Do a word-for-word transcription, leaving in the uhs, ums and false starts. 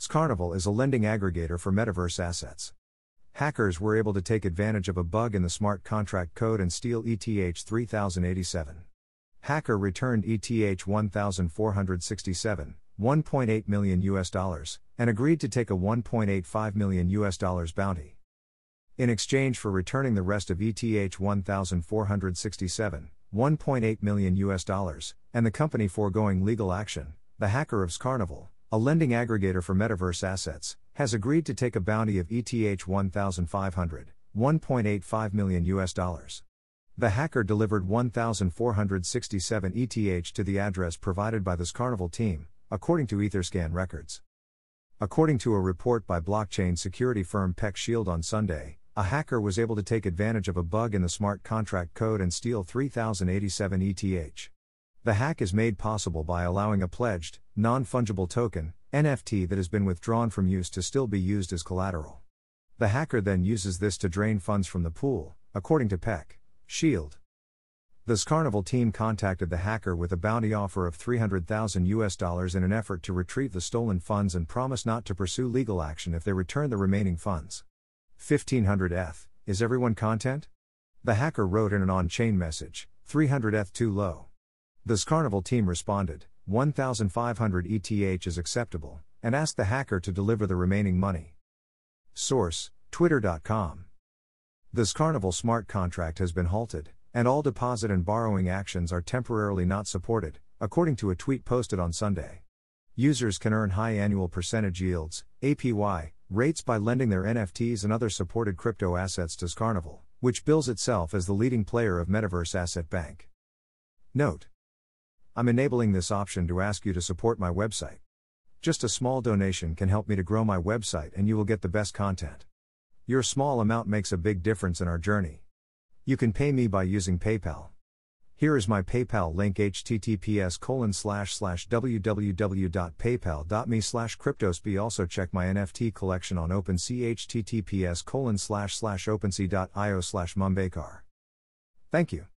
XCarnival is a lending aggregator for metaverse assets. Hackers were able to take advantage of a bug in the smart contract code and steal E T H three thousand eighty-seven. Hacker returned E T H one thousand four hundred sixty-seven, one point eight million U S dollars, and agreed to take a one point eight five million U S dollars bounty. In exchange for returning the rest of E T H one thousand four hundred sixty-seven, one point eight million U S dollars, and the company foregoing legal action, the hacker of XCarnival, a lending aggregator for metaverse assets, has agreed to take a bounty of E T H one thousand five hundred, one point eight five million U S dollars. The hacker delivered one thousand four hundred sixty-seven E T H to the address provided by the XCarnival team, according to Etherscan records. According to a report by blockchain security firm PeckShield on Sunday, a hacker was able to take advantage of a bug in the smart contract code and steal three thousand eighty-seven E T H. The hack is made possible by allowing a pledged, non-fungible token, N F T that has been withdrawn from use to still be used as collateral. The hacker then uses this to drain funds from the pool, according to PeckShield. The XCarnival team contacted the hacker with a bounty offer of three hundred thousand U S dollars in an effort to retrieve the stolen funds and promise not to pursue legal action if they return the remaining funds. fifteen hundred E T H, is everyone content? The hacker wrote in an on-chain message, three hundred E T H too low. The XCarnival team responded, one thousand five hundred E T H is acceptable, and asked the hacker to deliver the remaining money. Source, Twitter dot com. The XCarnival smart contract has been halted, and all deposit and borrowing actions are temporarily not supported, according to a tweet posted on Sunday. Users can earn high annual percentage yields, A P Y, rates by lending their N F Ts and other supported crypto assets to XCarnival, which bills itself as the leading player of Metaverse Asset Bank. Note: I'm enabling this option to ask you to support my website. Just a small donation can help me to grow my website and you will get the best content. Your small amount makes a big difference in our journey. You can pay me by using PayPal. Here is my PayPal link, H T T P S colon slash slash w w w dot paypal dot me slash cryptosby. Also check my N F T collection on OpenSea, H T T P S colon slash slash OpenSea dot i o slash Mumbekar. Thank you.